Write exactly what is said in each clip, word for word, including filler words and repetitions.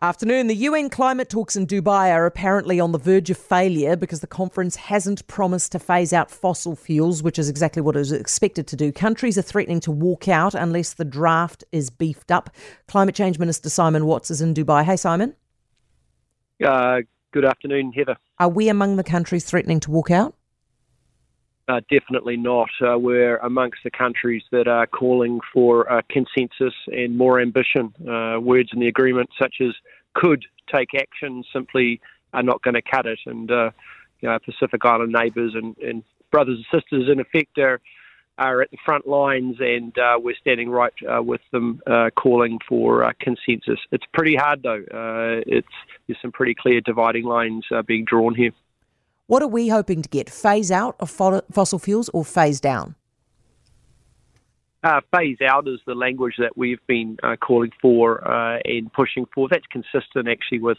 Afternoon. The U N climate talks in Dubai are apparently on the verge of failure because the conference hasn't promised to phase out fossil fuels, which is exactly what it was expected to do. Countries are threatening to walk out unless the draft is beefed up. Climate Change Minister Simon Watts is in Dubai. Hey, Simon. Uh, good afternoon, Heather. Are we among the countries threatening to walk out? Uh, definitely not. Uh, we're amongst the countries that are calling for uh, consensus and more ambition. Uh, words in the agreement such as could take action simply are not going to cut it. And uh, you know, Pacific Island neighbours and, and brothers and sisters in effect are, are at the front lines, and uh, we're standing right uh, with them uh, calling for uh, consensus. It's pretty hard though. Uh, it's there's some pretty clear dividing lines uh, being drawn here. What are we hoping to get? Phase out of fossil fuels or phase down? Uh, phase out is the language that we've been uh, calling for uh, and pushing for. That's consistent actually with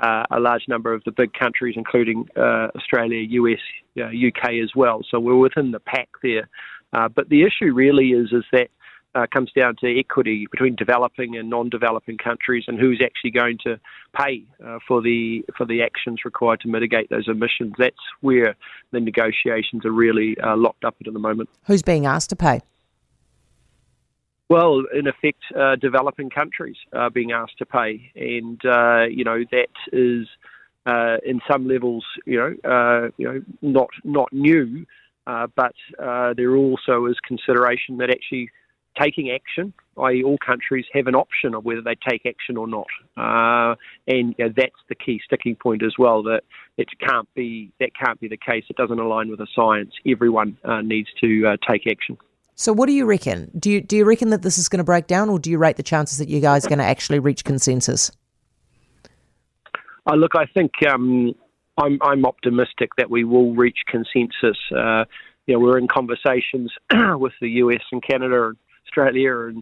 uh, a large number of the big countries, including uh, Australia, U S, uh, U K as well. So we're within the pack there. Uh, but the issue really is, is that Uh, comes down to equity between developing and non-developing countries, and who's actually going to pay uh, for the for the actions required to mitigate those emissions. That's where the negotiations are really uh, locked up at the moment. Who's being asked to pay? Well, in effect, uh, developing countries are being asked to pay, and uh, you know that is uh, in some levels, you know, uh, you know, not not new, uh, but uh, there also is consideration that actually taking action, that is all countries have an option of whether they take action or not. Uh, and you know, that's the key sticking point as well, that it can't be, that can't be the case. It doesn't align with the science. Everyone uh, needs to uh, take action. So what do you reckon? Do you, do you reckon that this is going to break down, or do you rate the chances that you guys are going to actually reach consensus? Uh, look, I think um, I'm, I'm optimistic that we will reach consensus. Uh, you know, we're in conversations with the U S and Canada and Australia and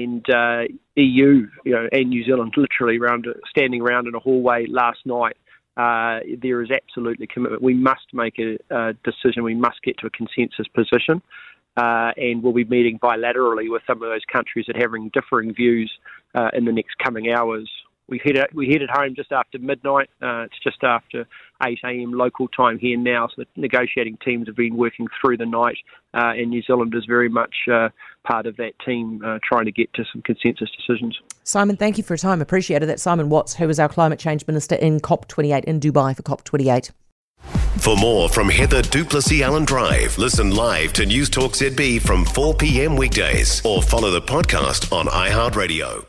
and uh, E U, you know, and New Zealand, literally round, standing around in a hallway last night. Uh, there is absolutely commitment. We must make a, a decision. We must get to a consensus position, uh, and we'll be meeting bilaterally with some of those countries that are having differing views uh, in the next coming hours. We headed, we headed home just after midnight. Uh, it's just after eight a.m. local time here now, so the negotiating teams have been working through the night, uh, and New Zealand is very much uh, part of that team uh, trying to get to some consensus decisions. Simon, thank you for your time. Appreciate it. That's Simon Watts, who is our Climate Change Minister in COP twenty-eight in Dubai for COP twenty-eight. For more from Heather Duplessy Allen Drive, listen live to News Talk Z B from four p.m. weekdays, or follow the podcast on iHeartRadio.